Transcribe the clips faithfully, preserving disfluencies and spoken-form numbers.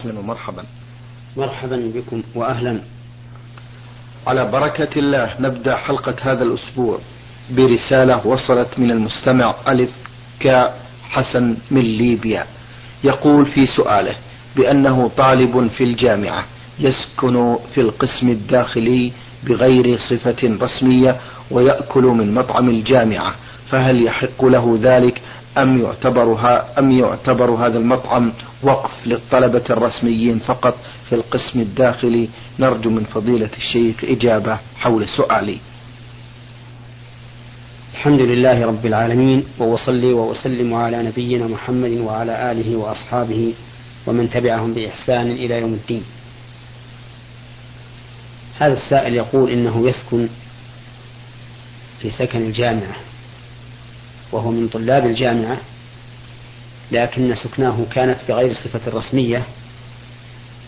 أهلا ومرحبا. مرحبا بكم وأهلا. على بركة الله نبدأ حلقة هذا الأسبوع برسالة وصلت من المستمع ألف ك حسن من ليبيا، يقول في سؤاله بأنه طالب في الجامعة يسكن في القسم الداخلي بغير صفة رسمية ويأكل من مطعم الجامعة، فهل يحق له ذلك أم يعتبرها أم يعتبر هذا المطعم وقف للطلبة الرسميين فقط في القسم الداخلي؟ نرجو من فضيلة الشيخ إجابة حول سؤالي. الحمد لله رب العالمين، وأصلي وأسلم على نبينا محمد وعلى آله وأصحابه ومن تبعهم بإحسان إلى يوم الدين. هذا السائل يقول إنه يسكن في سكن الجامعة وهو من طلاب الجامعة، لكن سكناه كانت بغير صفة رسمية،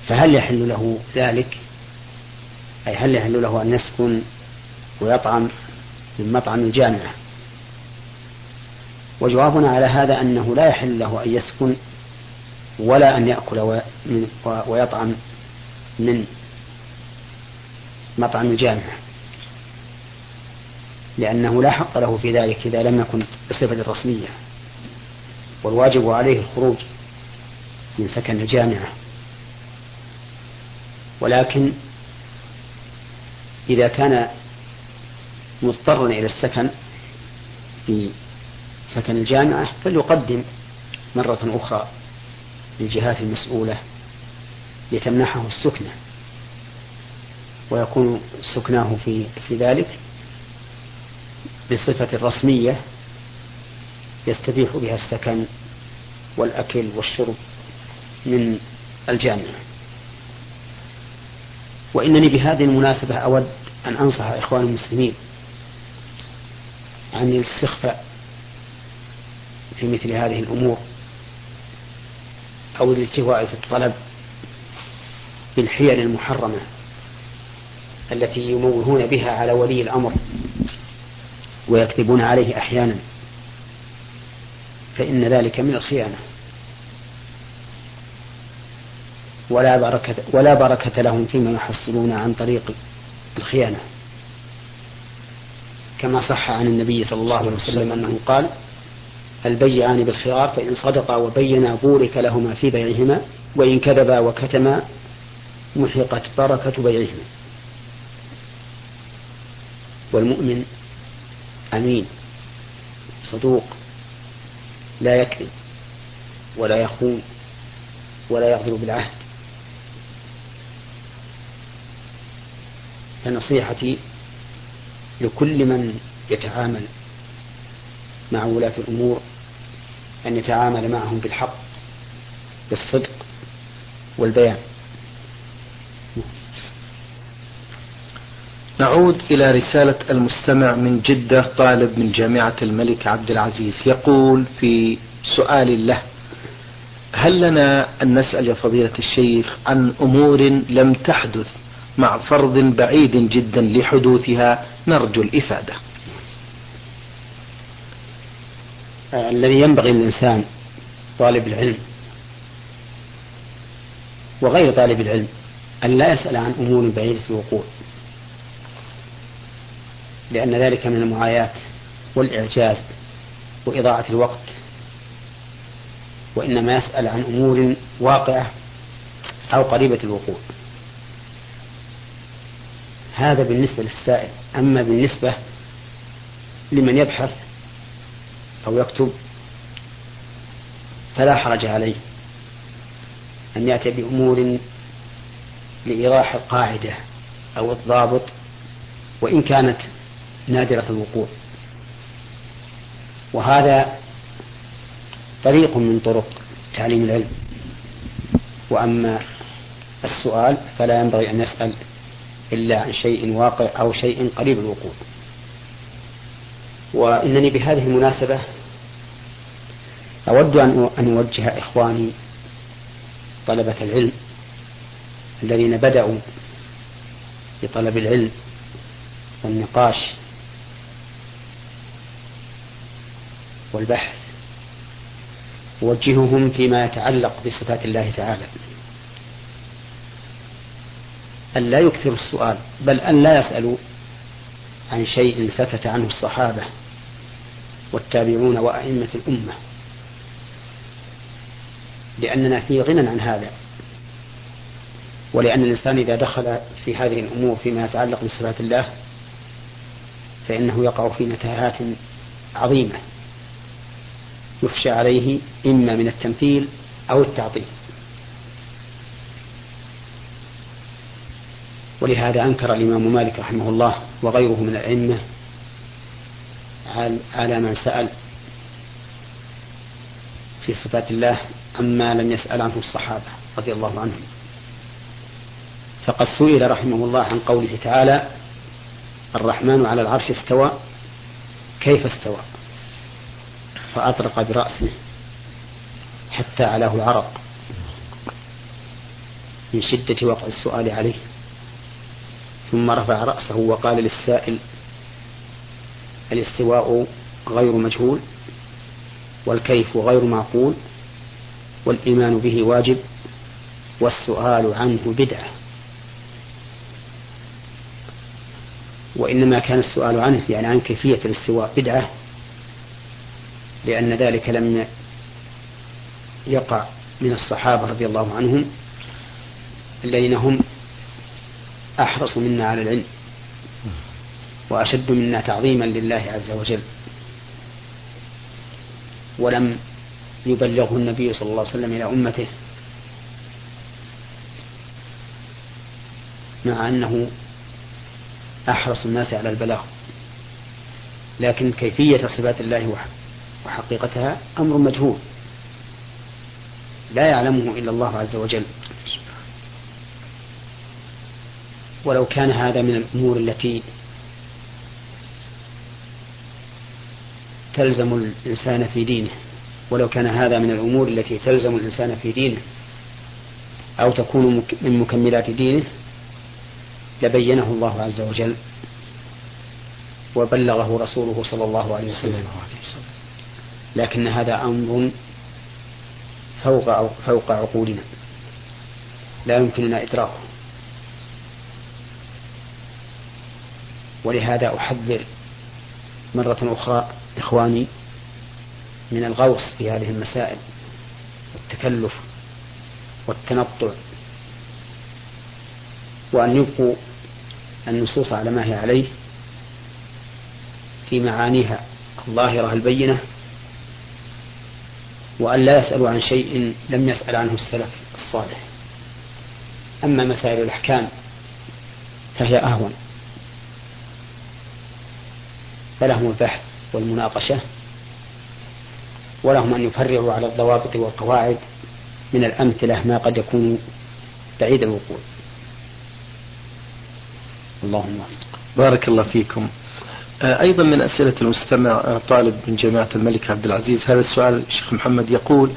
فهل يحل له ذلك؟ أي هل يحل له أن يسكن ويطعم من مطعم الجامعة؟ وجوابنا على هذا أنه لا يحل له أن يسكن ولا أن يأكل ويطعم من مطعم الجامعة، لأنه لا حق له في ذلك إذا لم يكن بصفة رسمية، والواجب عليه الخروج من سكن الجامعة. ولكن إذا كان مضطرا إلى السكن في سكن الجامعة فليقدم مرة أخرى للجهات المسؤولة لتمنحه السكنة، ويكون سكناه في في ذلك بصفة رسمية يستبيح بها السكن والأكل والشرب من الجامعة. وإنني بهذه المناسبة أود أن أنصح إخوان المسلمين عن الاستخفاء في مثل هذه الأمور، أو الالتواء في الطلب بالحيل المحرمة التي يموهون بها على ولي الأمر ويكتبون عليه أحيانا، فإن ذلك من الخيانة، ولا بركة, ولا بركة لهم فيما يحصلون عن طريق الخيانة، كما صح عن النبي صلى الله عليه وسلم أنه قال: البيعان بالخيار فإن صدقا وبينا بورك لهما في بيعهما، وإن كذبا وكتما محقت بركة بيعهما. والمؤمن أمين صدوق لا يكذب ولا يخون ولا يغدر بالعهد. فنصيحتي لكل من يتعامل مع ولاة الأمور أن يتعامل معهم بالحق بالصدق والبيان. نعود إلى رسالة المستمع من جدة، طالب من جامعة الملك عبد العزيز، يقول في سؤال له: هل لنا أن نسأل يا فضيلة الشيخ عن أمور لم تحدث مع فرض بعيد جدا لحدوثها؟ نرجو الإفادة. الذي ينبغي للإنسان طالب العلم وغير طالب العلم أن لا يسأل عن أمور بعيدة الوقوع، لأن ذلك من المعاياة والإعجاز وإضاعة الوقت، وإنما يسأل عن أمور واقعة أو قريبة الوقوع. هذا بالنسبة للسائل. أما بالنسبة لمن يبحث أو يكتب فلا حرج عليه أن يأتي بأمور لإيضاح القاعدة أو الضابط وإن كانت نادرة الوقوع، وهذا طريق من طرق تعليم العلم. وأما السؤال فلا ينبغي أن نسأل إلا عن شيء واقع أو شيء قريب الوقوع. وإنني بهذه المناسبة أود أن أوجه إخواني طلبة العلم الذين بدأوا بطلب العلم والنقاش والبحث، أوجههم فيما يتعلق بصفات الله تعالى أن لا يكثر السؤال، بل أن لا يسألوا عن شيء سكت عنه الصحابة والتابعون وأئمة الأمة، لأننا في غنى عن هذا، ولأن الإنسان إذا دخل في هذه الأمور فيما يتعلق بصفات الله فإنه يقع في متاهات عظيمة يخشى عليه إما من التمثيل أو التعطيل. ولهذا أنكر الإمام مالك رحمه الله وغيره من الأئمة على من سأل في صفات الله عما لم يسأل عنه الصحابة رضي الله عنهم، فقد سئل رحمه الله عن قوله تعالى الرحمن على العرش استوى كيف استوى، فأطرق برأسه حتى علاه العرق من شدة وقع السؤال عليه، ثم رفع رأسه وقال للسائل الاستواء غير مجهول والكيف غير معقول والإيمان به واجب والسؤال عنه بدعة. وإنما كان السؤال عنه يعني عن كيفية الاستواء بدعة، لأن ذلك لم يقع من الصحابة رضي الله عنهم الذين هم أحرص منا على العلم وأشد منا تعظيما لله عز وجل، ولم يبلغه النبي صلى الله عليه وسلم إلى أمته، مع أنه أحرص الناس على البلاغ، لكن كيفية صفات الله وحقيقتها أمر مجهول لا يعلمه إلا الله عز وجل. ولو كان هذا من الأمور التي تلزم الإنسان في دينه، ولو كان هذا من الأمور التي تلزم الإنسان في دينه أو تكون من مكملات دينه لبينه الله عز وجل وبلغه رسوله صلى الله عليه وسلم، لكن هذا أمر فوق فوق عقولنا لا يمكننا إدراكه. ولهذا أحذر مرة أخرى إخواني من الغوص في هذه المسائل والتكلف والتنطع، وأن يبقوا النصوص على ما هي عليه في معانيها الظاهرة البينة، وأن لا يسألوا عن شيء لم يسأل عنه السلف الصالح. أما مسائل الأحكام فهي أهون، فلهم البحث والمناقشة، ولهم أن يفرعوا على الضوابط والقواعد من الأمثلة ما قد يكون بعيد الوقوع. اللهم بارك الله فيكم. أيضا من أسئلة المستمع طالب من جماعة الملك عبد العزيز، هذا السؤال شيخ محمد يقول: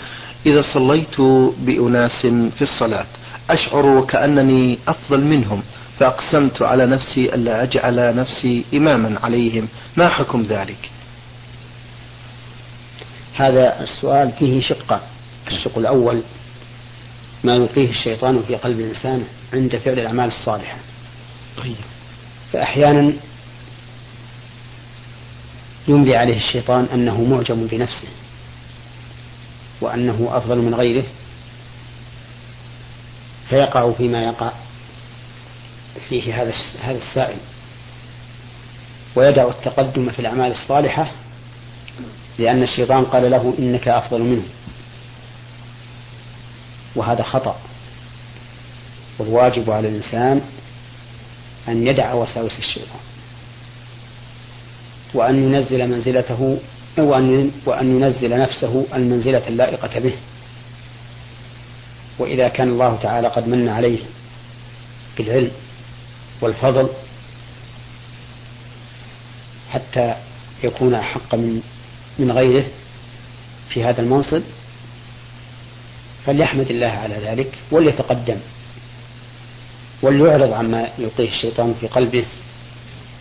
إذا صليت بأناس في الصلاة أشعر وكأنني أفضل منهم، فأقسمت على نفسي ألا أجعل نفسي إماما عليهم، ما حكم ذلك؟ هذا السؤال فيه شقة. الشق الأول ما يلقيه الشيطان في قلب الإنسان عند فعل الأعمال الصالحة. طيب. فأحيانا يملي عليه الشيطان أنه معجب بنفسه وأنه أفضل من غيره، فيقع فيما يقع فيه هذا هذا السائل، ويدع التقدم في الأعمال الصالحة لأن الشيطان قال له إنك أفضل منه، وهذا خطأ. والواجب على الإنسان أن يدع وساوس الشيطان وأن ينزل منزلته وأن ينزل نفسه المنزلة اللائقة به. وإذا كان الله تعالى قد من عليه بالعلم والفضل حتى يكون أحق من من غيره في هذا المنصب، فليحمد الله على ذلك وليتقدم، وليعرض عما يلقيه الشيطان في قلبه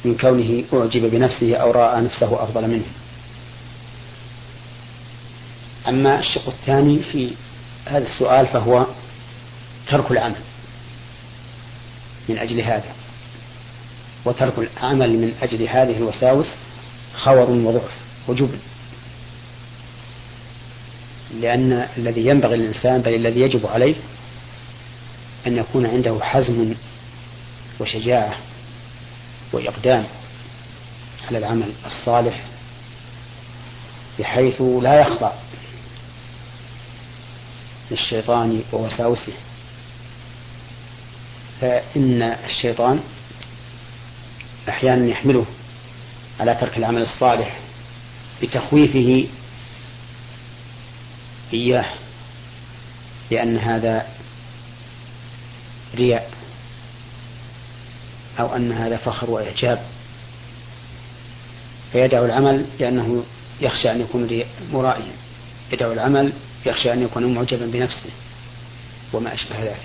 من كونه أعجب بنفسه أو رأى نفسه أفضل منه. أما الشق الثاني في هذا السؤال فهو ترك العمل، من أجل هذا، وترك العمل من أجل هذه الوساوس خور وضعف وجبن، لأن الذي ينبغي للإنسان بل الذي يجب عليه أن يكون عنده حزم وشجاعة وإقدام على العمل الصالح بحيث لا يخضع للشيطان ووساوسه، فإن الشيطان أحيانا يحمله على ترك العمل الصالح بتخويفه إياه، لأن هذا رياء أو أن هذا فخر وإعجاب، فيدعو العمل لأنه يخشى أن يكون مرائيا، يدعو العمل يخشى أن يكون معجبا بنفسه وما أشبه ذلك.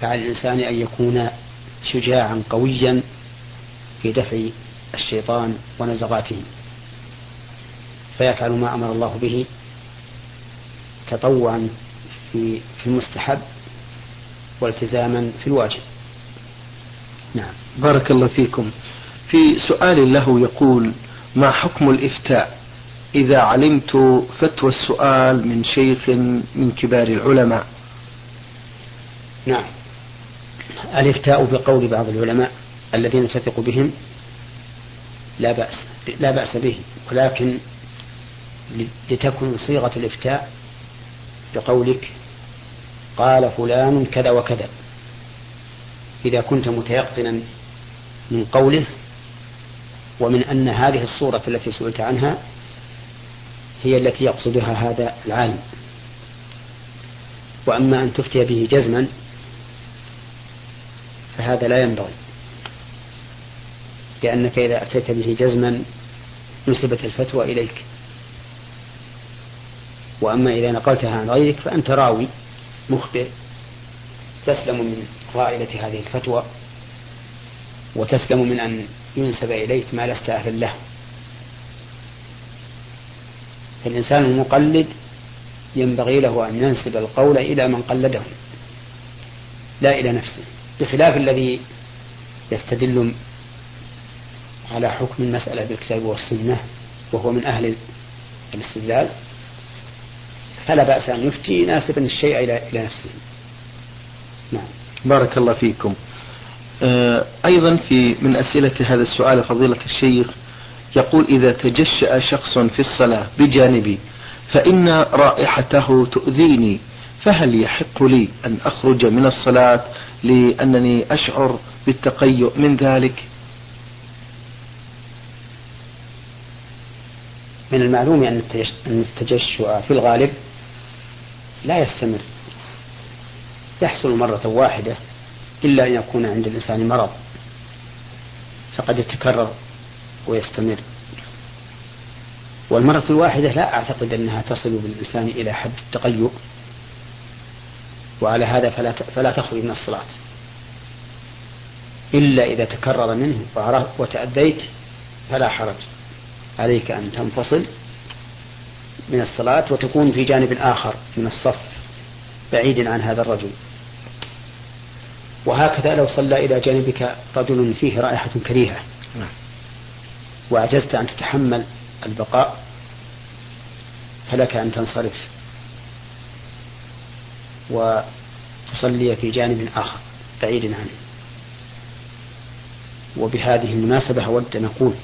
فعلى الإنسان أن يكون شجاعا قويا في دفع الشيطان ونزغاته، فيفعل ما أمر الله به تطوعا في المستحب والتزاما في الواجب. نعم. بارك الله فيكم. في سؤال له يقول: ما حكم الإفتاء إذا علمت فتوى السؤال من شيخ من كبار العلماء؟ نعم، الإفتاء بقول بعض العلماء الذين تثق بهم لا بأس, لا بأس به، ولكن لتكن صيغة الإفتاء بقولك قال فلان كذا وكذا، إذا كنت متيقنا من قوله ومن أن هذه الصورة التي سئلت عنها هي التي يقصدها هذا العالم. وأما أن تفتي به جزما فهذا لا ينبغي، لأنك إذا أتيت به جزما نسبت الفتوى إليك، وأما إذا نقلتها عن غيرك فأنت راوي مخبر تسلم من غائلة هذه الفتوى وتسلم من أن ينسب إليك ما لست أهلا له. فالإنسان المقلد ينبغي له أن ينسب القول إلى من قلده لا إلى نفسه، بخلاف الذي يستدل على حكم المسألة بالكتاب والسنة وهو من أهل الاستدلال، فلا بأس أن يفتي ناسبا الشيء إلى نفسه. نعم. بارك الله فيكم. أيضا في من أسئلة هذا السؤال فضيلة الشيخ يقول: إذا تجشأ شخص في الصلاة بجانبي فإن رائحته تؤذيني، فهل يحق لي أن أخرج من الصلاة لأنني أشعر بالتقيؤ من ذلك؟ من المعلوم أن التجشؤ في الغالب لا يستمر، يحصل مرة واحدة إلا أن يكون عند الإنسان مرض فقد يتكرر ويستمر، والمرة الواحدة لا أعتقد أنها تصل بالإنسان إلى حد التقيؤ، وعلى هذا فلا فلا تخرج من الصلاة إلا إذا تكرر منه وتأديت، فلا حرج عليك أن تنفصل من الصلاة وتكون في جانب آخر من الصف بعيدا عن هذا الرجل. وهكذا لو صلى إلى جانبك رجل فيه رائحة كريهة وعجزت أن تتحمل البقاء فلك أن تنصرف وتصلي في جانب آخر بعيد عنه. وبهذه المناسبة أود أن أقول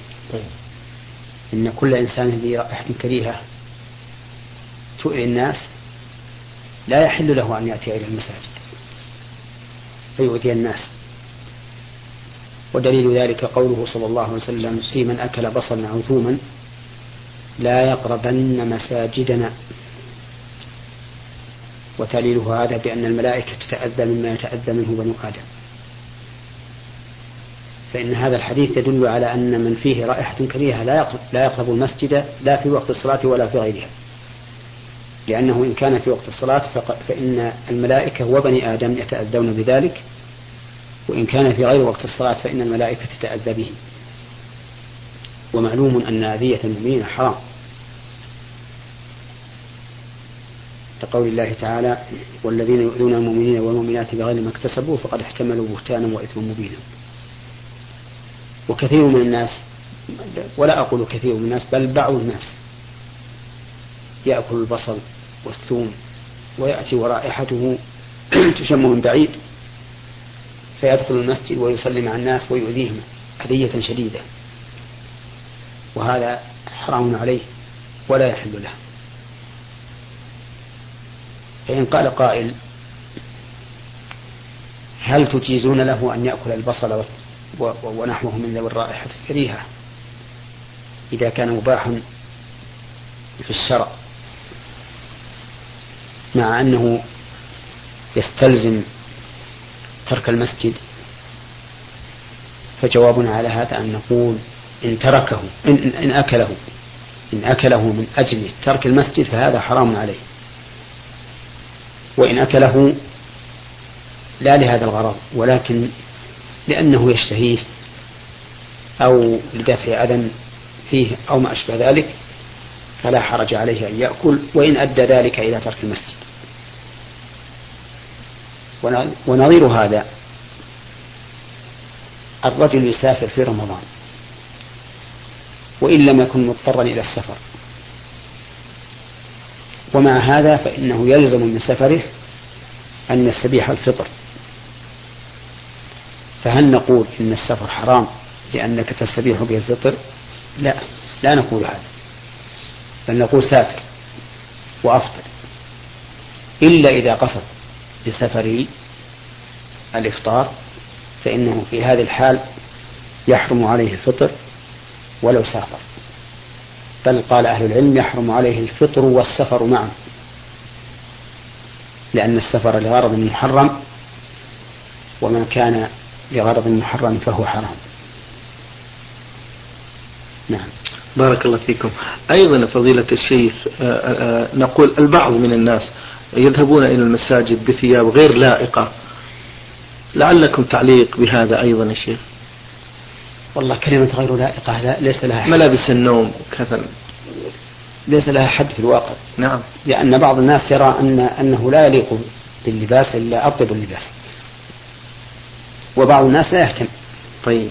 إن كل إنسان ذي رائحة كريهة تؤذي الناس لا يحل له أن يأتي إلى المساجد فيؤذي الناس، ودليل ذلك قوله صلى الله عليه وسلم: في من أكل بصلا أو ثوما لا يقربن مساجدنا. وتعليله هذا بأن الملائكة تتأذى مما يتأذى منه بنو آدم، فإن هذا الحديث يدل على أن من فيه رائحة كريهة لا يقرب المسجد لا في وقت الصلاة ولا في غيرها، لأنه إن كان في وقت الصلاة فإن الملائكة وبني آدم يتأذون بذلك، وإن كان في غير وقت الصلاة فإن الملائكة تتأذى به، ومعلوم أن أذية المؤمنين حرام. كقول الله تعالى والذين يؤذون المؤمنين والمؤمنات بغير ما اكتسبوا فقد احتملوا بهتانا وإثما مبينا. وكثير من الناس، ولا أقول كثير من الناس بل بعض الناس، يأكل البصل والثوم ويأتي ورائحته تشم من بعيد فيدخل المسجد ويصلي مع الناس ويؤذيهم أذية شديدة، وهذا حرام عليه ولا يحل له. فإن قال قائل هل تجيزون له أن يأكل البصل ونحوه من ذوي الرائحة الكريهة إذا كان مباحا في الشرع، مع أنه يستلزم ترك المسجد؟ فجوابنا على هذا أن نقول إن تركه إن, إن أكله إن أكله من أجل ترك المسجد فهذا حرام عليه، وإن أكله لا لهذا الغرض ولكن لأنه يشتهيه أو لدفع أذى فيه أو ما أشبه ذلك فلا حرج عليه أن يأكل وإن أدى ذلك إلى ترك المسجد. ونظير هذا الرجل يسافر في رمضان وإن لم يكن مضطرا إلى السفر، ومع هذا فإنه يلزم من سفره أن يستبيح الفطر، فهل نقول إن السفر حرام لأنك تستبيح به الفطر؟ لا، لا نقول هذا، بل نقول سافر وأفطر، إلا إذا قصد بسفره الإفطار فإنه في هذه الحال يحرم عليه الفطر ولو سافر، بل قال أهل العلم يحرم عليه الفطر والسفر معا، لأن السفر لغرض محرم ومن كان لغرض محرم فهو حرام. نعم، بارك الله فيكم. أيضا فضيلة الشيخ نقول البعض من الناس يذهبون إلى المساجد بثياب غير لائقة، لعلكم تعليق بهذا أيضا يا شيخ؟ والله كلمة غير لائقة ليس لها حد. ملابس النوم كذا ليس لها حد في الواقع. نعم، لأن بعض الناس يرى أن أنه لا يليق باللباس إلا أطيب اللباس، وبعض الناس لا يهتم. طيب،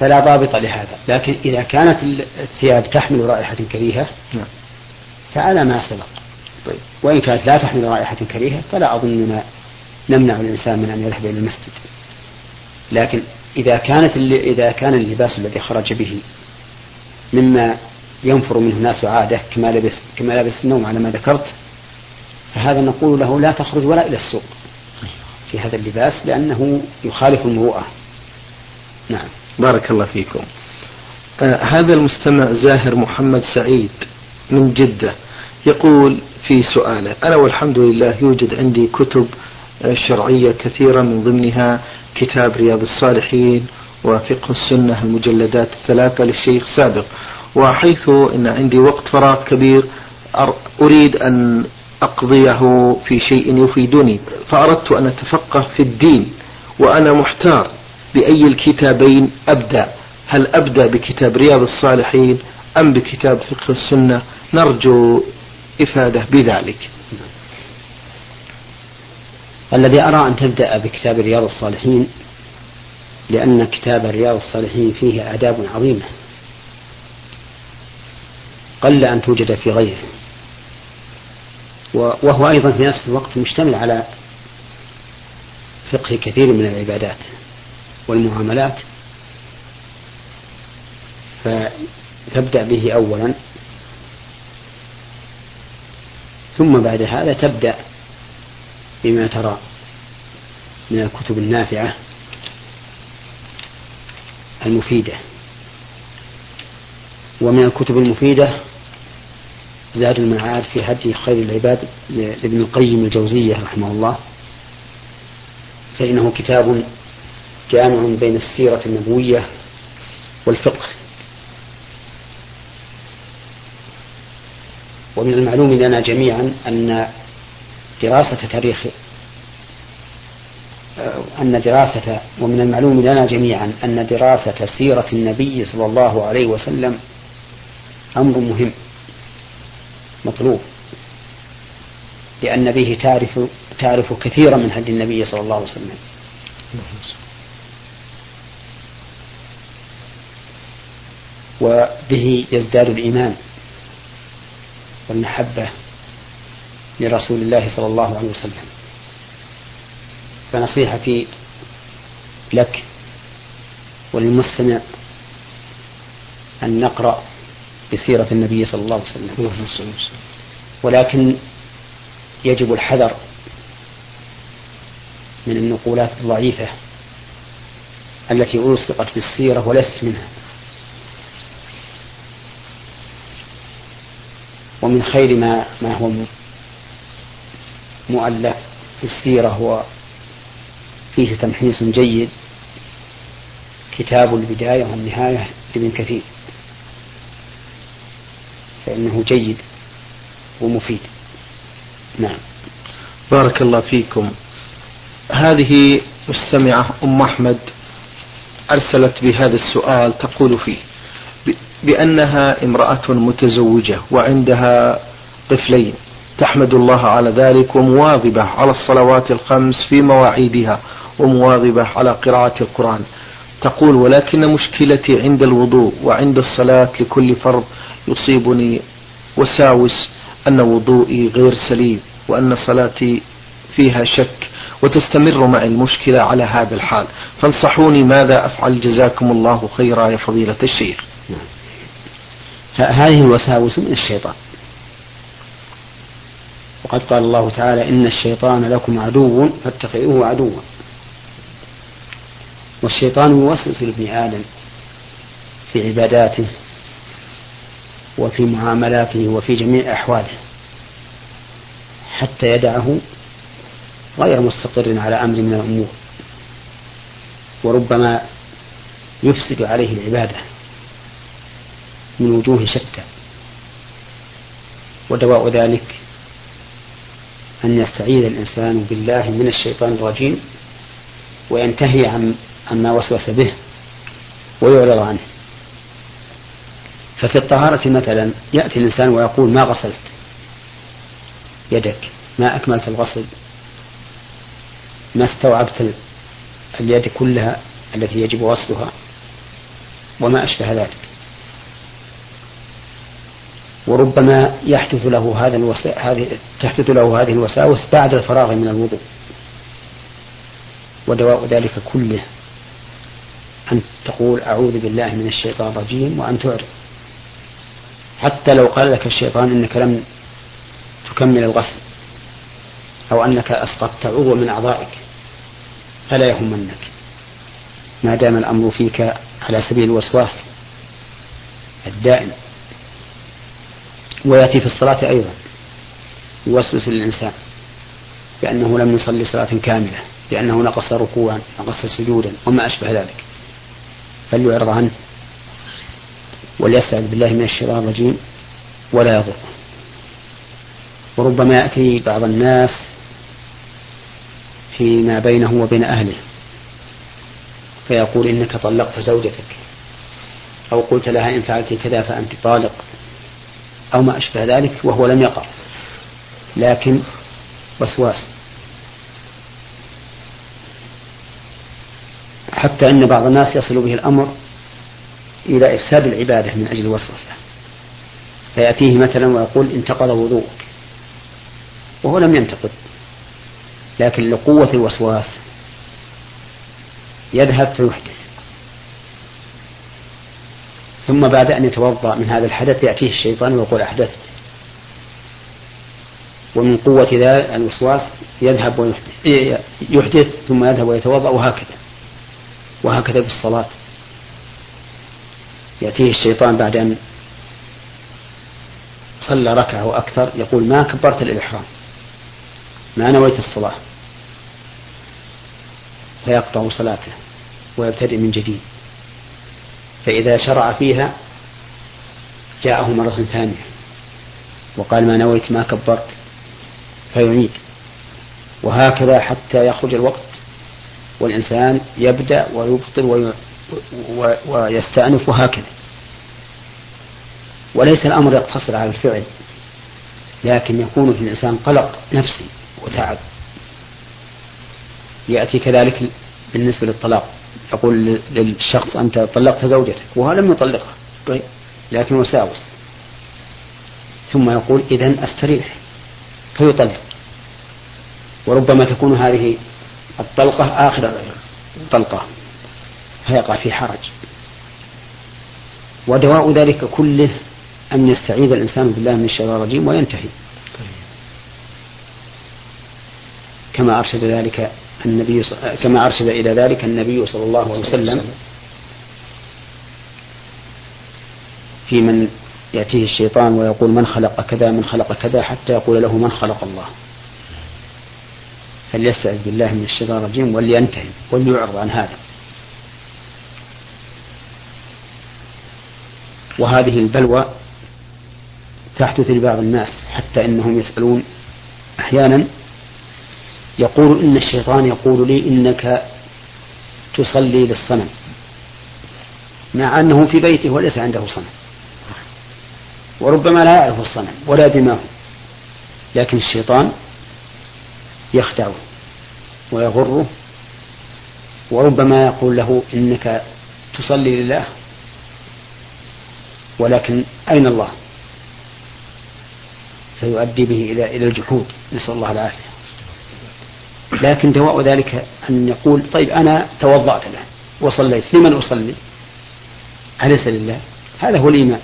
فلا ضابط لهذا، لكن إذا كانت الثياب تحمل رائحة كريهة نعم فعلى ما سبق. طيب، وإن كانت لا تحمل رائحة كريهة فلا أظننا نمنع الإنسان من أن يذهب إلى المسجد، لكن إذا كانت إذا كان اللباس الذي خرج به مما ينفر منه الناس عادة كما لبس كما لبس النوم على ما ذكرت، فهذا نقول له لا تخرج ولا إلى السوق في هذا اللباس لأنه يخالف المروءة. نعم، بارك الله فيكم. آه هذا المستمع زاهر محمد سعيد من جدة يقول في سؤاله: أنا والحمد لله يوجد عندي كتب شرعية كثيرة، من ضمنها كتاب رياض الصالحين وفقه السنة المجلدات الثلاثة للشيخ سابق، وحيث أن عندي وقت فراغ كبير أريد أن أقضيه في شيء يفيدني، فأردت أن أتفقه في الدين وأنا محتار بأي الكتابين أبدأ، هل أبدأ بكتاب رياض الصالحين أم بكتاب فقه السنة؟ نرجو إفادة بذلك. الذي أرى أن تبدأ بكتاب رياض الصالحين، لأن كتاب رياض الصالحين فيه آداب عظيمة قل أن توجد في غيره، وهو أيضا في نفس الوقت مشتمل على فقه كثير من العبادات والمعاملات، فتبدأ به أولا، ثم بعد هذا تبدأ بما ترى من الكتب النافعة المفيدة. ومن الكتب المفيدة زاد المعاد في هدي خير العباد لابن القيم الجوزية رحمه الله، فإنه كتاب جامع بين السيرة النبوية والفقه. ومن المعلوم لنا جميعا أن دراسة تاريخ أن دراسة ومن المعلوم لنا جميعا أن دراسة سيرة النبي صلى الله عليه وسلم أمر مهم مطلوب، لأن به تعرف, تعرف كثيرا من هدي النبي صلى الله عليه وسلم. وبه يزداد الإيمان والمحبة لرسول الله صلى الله عليه وسلم. فنصيحتي لك وللمستمع أن نقرأ بسيرة النبي صلى الله عليه وسلم، ولكن يجب الحذر من النقولات الضعيفة التي ألصقت بالسيرة ولست منها. ومن خير ما, ما هو مؤلف في السيرة هو فيه تمحيص جيد كتاب البداية والنهاية لابن كثير، فإنه جيد ومفيد. نعم، بارك الله فيكم. هذه مستمعة أم أحمد أرسلت بهذا السؤال تقول فيه بأنها امرأة متزوجة وعندها طفلين، تحمد الله على ذلك ومواظبة على الصلوات الخمس في مواعيدها ومواظبة على قراءة القرآن. تقول ولكن مشكلتي عند الوضوء وعند الصلاة لكل فرض يصيبني وساوس أن وضوئي غير سليم وأن صلاتي فيها شك، وتستمر مع المشكلة على هذا الحال، فانصحوني ماذا أفعل جزاكم الله خيرا يا فضيلة الشيخ. هذه الوساوس من الشيطان، وقد قال الله تعالى إن الشيطان لكم عدو فاتخذوه عدوا. والشيطان يوسوس لابن آدم في عباداته وفي معاملاته وفي جميع أحواله حتى يدعه غير مستقر على أمر من الأمور، وربما يفسد عليه العبادة من وجوه شتى. ودواء ذلك أن يستعيذ الإنسان بالله من الشيطان الرجيم وينتهي عن عما وسوس به ويعرض عنه. ففي الطهارة مثلا يأتي الإنسان ويقول ما غسلت يدك، ما أكملت الغسل، ما استوعبت اليد كلها التي يجب غسلها، وما أشبه ذلك. وربما يحدث له هذا الوسا... تحدث له هذه الوساوس بعد الفراغ من الوضوء. ودواء ذلك كله أن تقول أعوذ بالله من الشيطان الرجيم وأن تعرف، حتى لو قال لك الشيطان إنك لم تكمل الغسل أو أنك أسقطت عضو من أعضائك فلا يهمنك ما دام الأمر فيك على سبيل الوسواس الدائم. ويأتي في الصلاة أيضا يوسوس للإنسان بأنه لم يصلي صلاة كاملة، بأنه نقص ركوعا، نقص سجودا، وما أشبه ذلك، فليعرض عنه وليستعذ بالله من الشيطان الرجيم ولا يضر. وربما يأتي بعض الناس فيما بينه وبين أهله فيقول إنك طلقت زوجتك، أو قلت لها إن فعلت كذا فأنت طالق، أو ما أشبه ذلك، وهو لم يقع لكن وسواس. حتى أن بعض الناس يصل به الأمر إلى إفساد العبادة من أجل وسوسة، فيأتيه مثلا ويقول انتقض وضوءك، وهو لم ينتقض لكن لقوة الوسواس يذهب فيحدث، ثم بعد أن يتوضأ من هذا الحدث يأتيه الشيطان ويقول أحدثت، ومن قوة ذلك الوسواس يذهب ويحدث يحدث ثم يذهب ويتوضأ، وهكذا وهكذا بالصلاة يأتيه الشيطان بعد أن صلى ركعة وأكثر يقول ما كبرت الإحرام، ما نويت الصلاة، فيقطع صلاته ويبتدئ من جديد. فإذا شرع فيها جاءه مرة ثانية وقال ما نويت، ما كبرت، فيعيد، وهكذا حتى يخرج الوقت والإنسان يبدأ ويبطل ويستأنف وهكذا. وليس الأمر يقتصر على الفعل لكن يكون في الإنسان قلق نفسي وتعب. يأتي كذلك بالنسبة للطلاق، يقول للشخص أنت طلقت زوجتك وها لم يطلقها لكن وساوس، ثم يقول إذن أستريح فيطلق، وربما تكون هذه الطلقة آخر طلقة فيقع في حرج. ودواء ذلك كله أن يستعيذ الإنسان بالله من الشيطان الرجيم وينتهي، كما أرشد ذلك النبي ص... كما أرشد إلى ذلك النبي صلى الله عليه وسلم في من يأتيه الشيطان ويقول من خلق كذا من خلق كذا حتى يقول له من خلق الله، فليستعذ بالله من الشيطان الرجيم ولينتهي وليعرض عن هذا. وهذه البلوى تحدث لبعض الناس حتى إنهم يسألون أحيانا، يقول إن الشيطان يقول لي إنك تصلي للصنم مع أنه في بيته وليس عنده صنم، وربما لا يعرف الصنم ولا دماغه، لكن الشيطان يخدعه ويغره، وربما يقول له إنك تصلي لله ولكن أين الله، فيؤدي به إلى الجحود، نسأل الله العافية. لكن دواء ذلك أن يقول طيب أنا توضعت الآن وصليت، لمن أصلي؟ أليس لله؟ هذا هو الإيمان.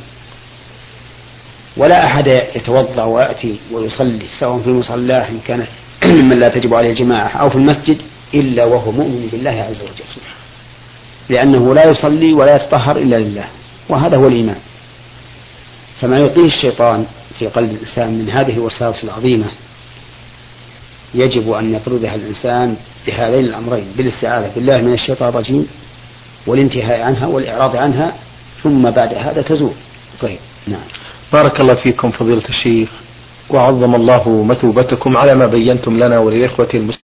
ولا أحد يتوضع ويأتي ويصلي سواء في مصلاه إن كان من لا تجب عليه جماعة أو في المسجد إلا وهو مؤمن بالله عز وجل، لأنه لا يصلي ولا يتطهر إلا لله، وهذا هو الإيمان. فما يلقيه الشيطان في قلب الإنسان من هذه الوساوس العظيمة يجب أن يطردها الإنسان بهذين الأمرين، بالاستعاذة بالله من الشيطان الرجيم والانتهاء عنها والإعراض عنها، ثم بعد هذا تزول. طيب نعم. بارك الله فيكم فضيلة الشيخ وعظم الله مثوبتكم على ما بينتم لنا وللإخوة المسلمين.